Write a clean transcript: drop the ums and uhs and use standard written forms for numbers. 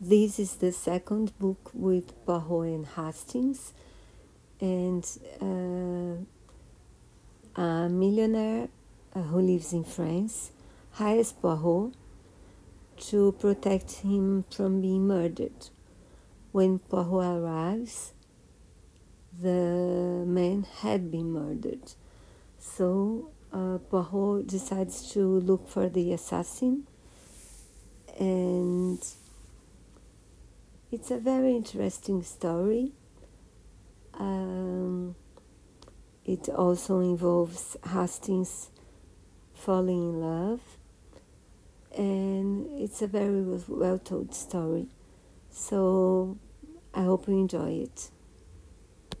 This is the second book with Poirot and Hastings, and a millionaire who lives in France hires Poirot to protect him from being murdered. When Poirot arrives, the man had been murdered. So Poirot decides to look for the assassin, and it's a very interesting story. It also involves Hastings falling in love, and it's a very well-told story. So I hope you enjoy it.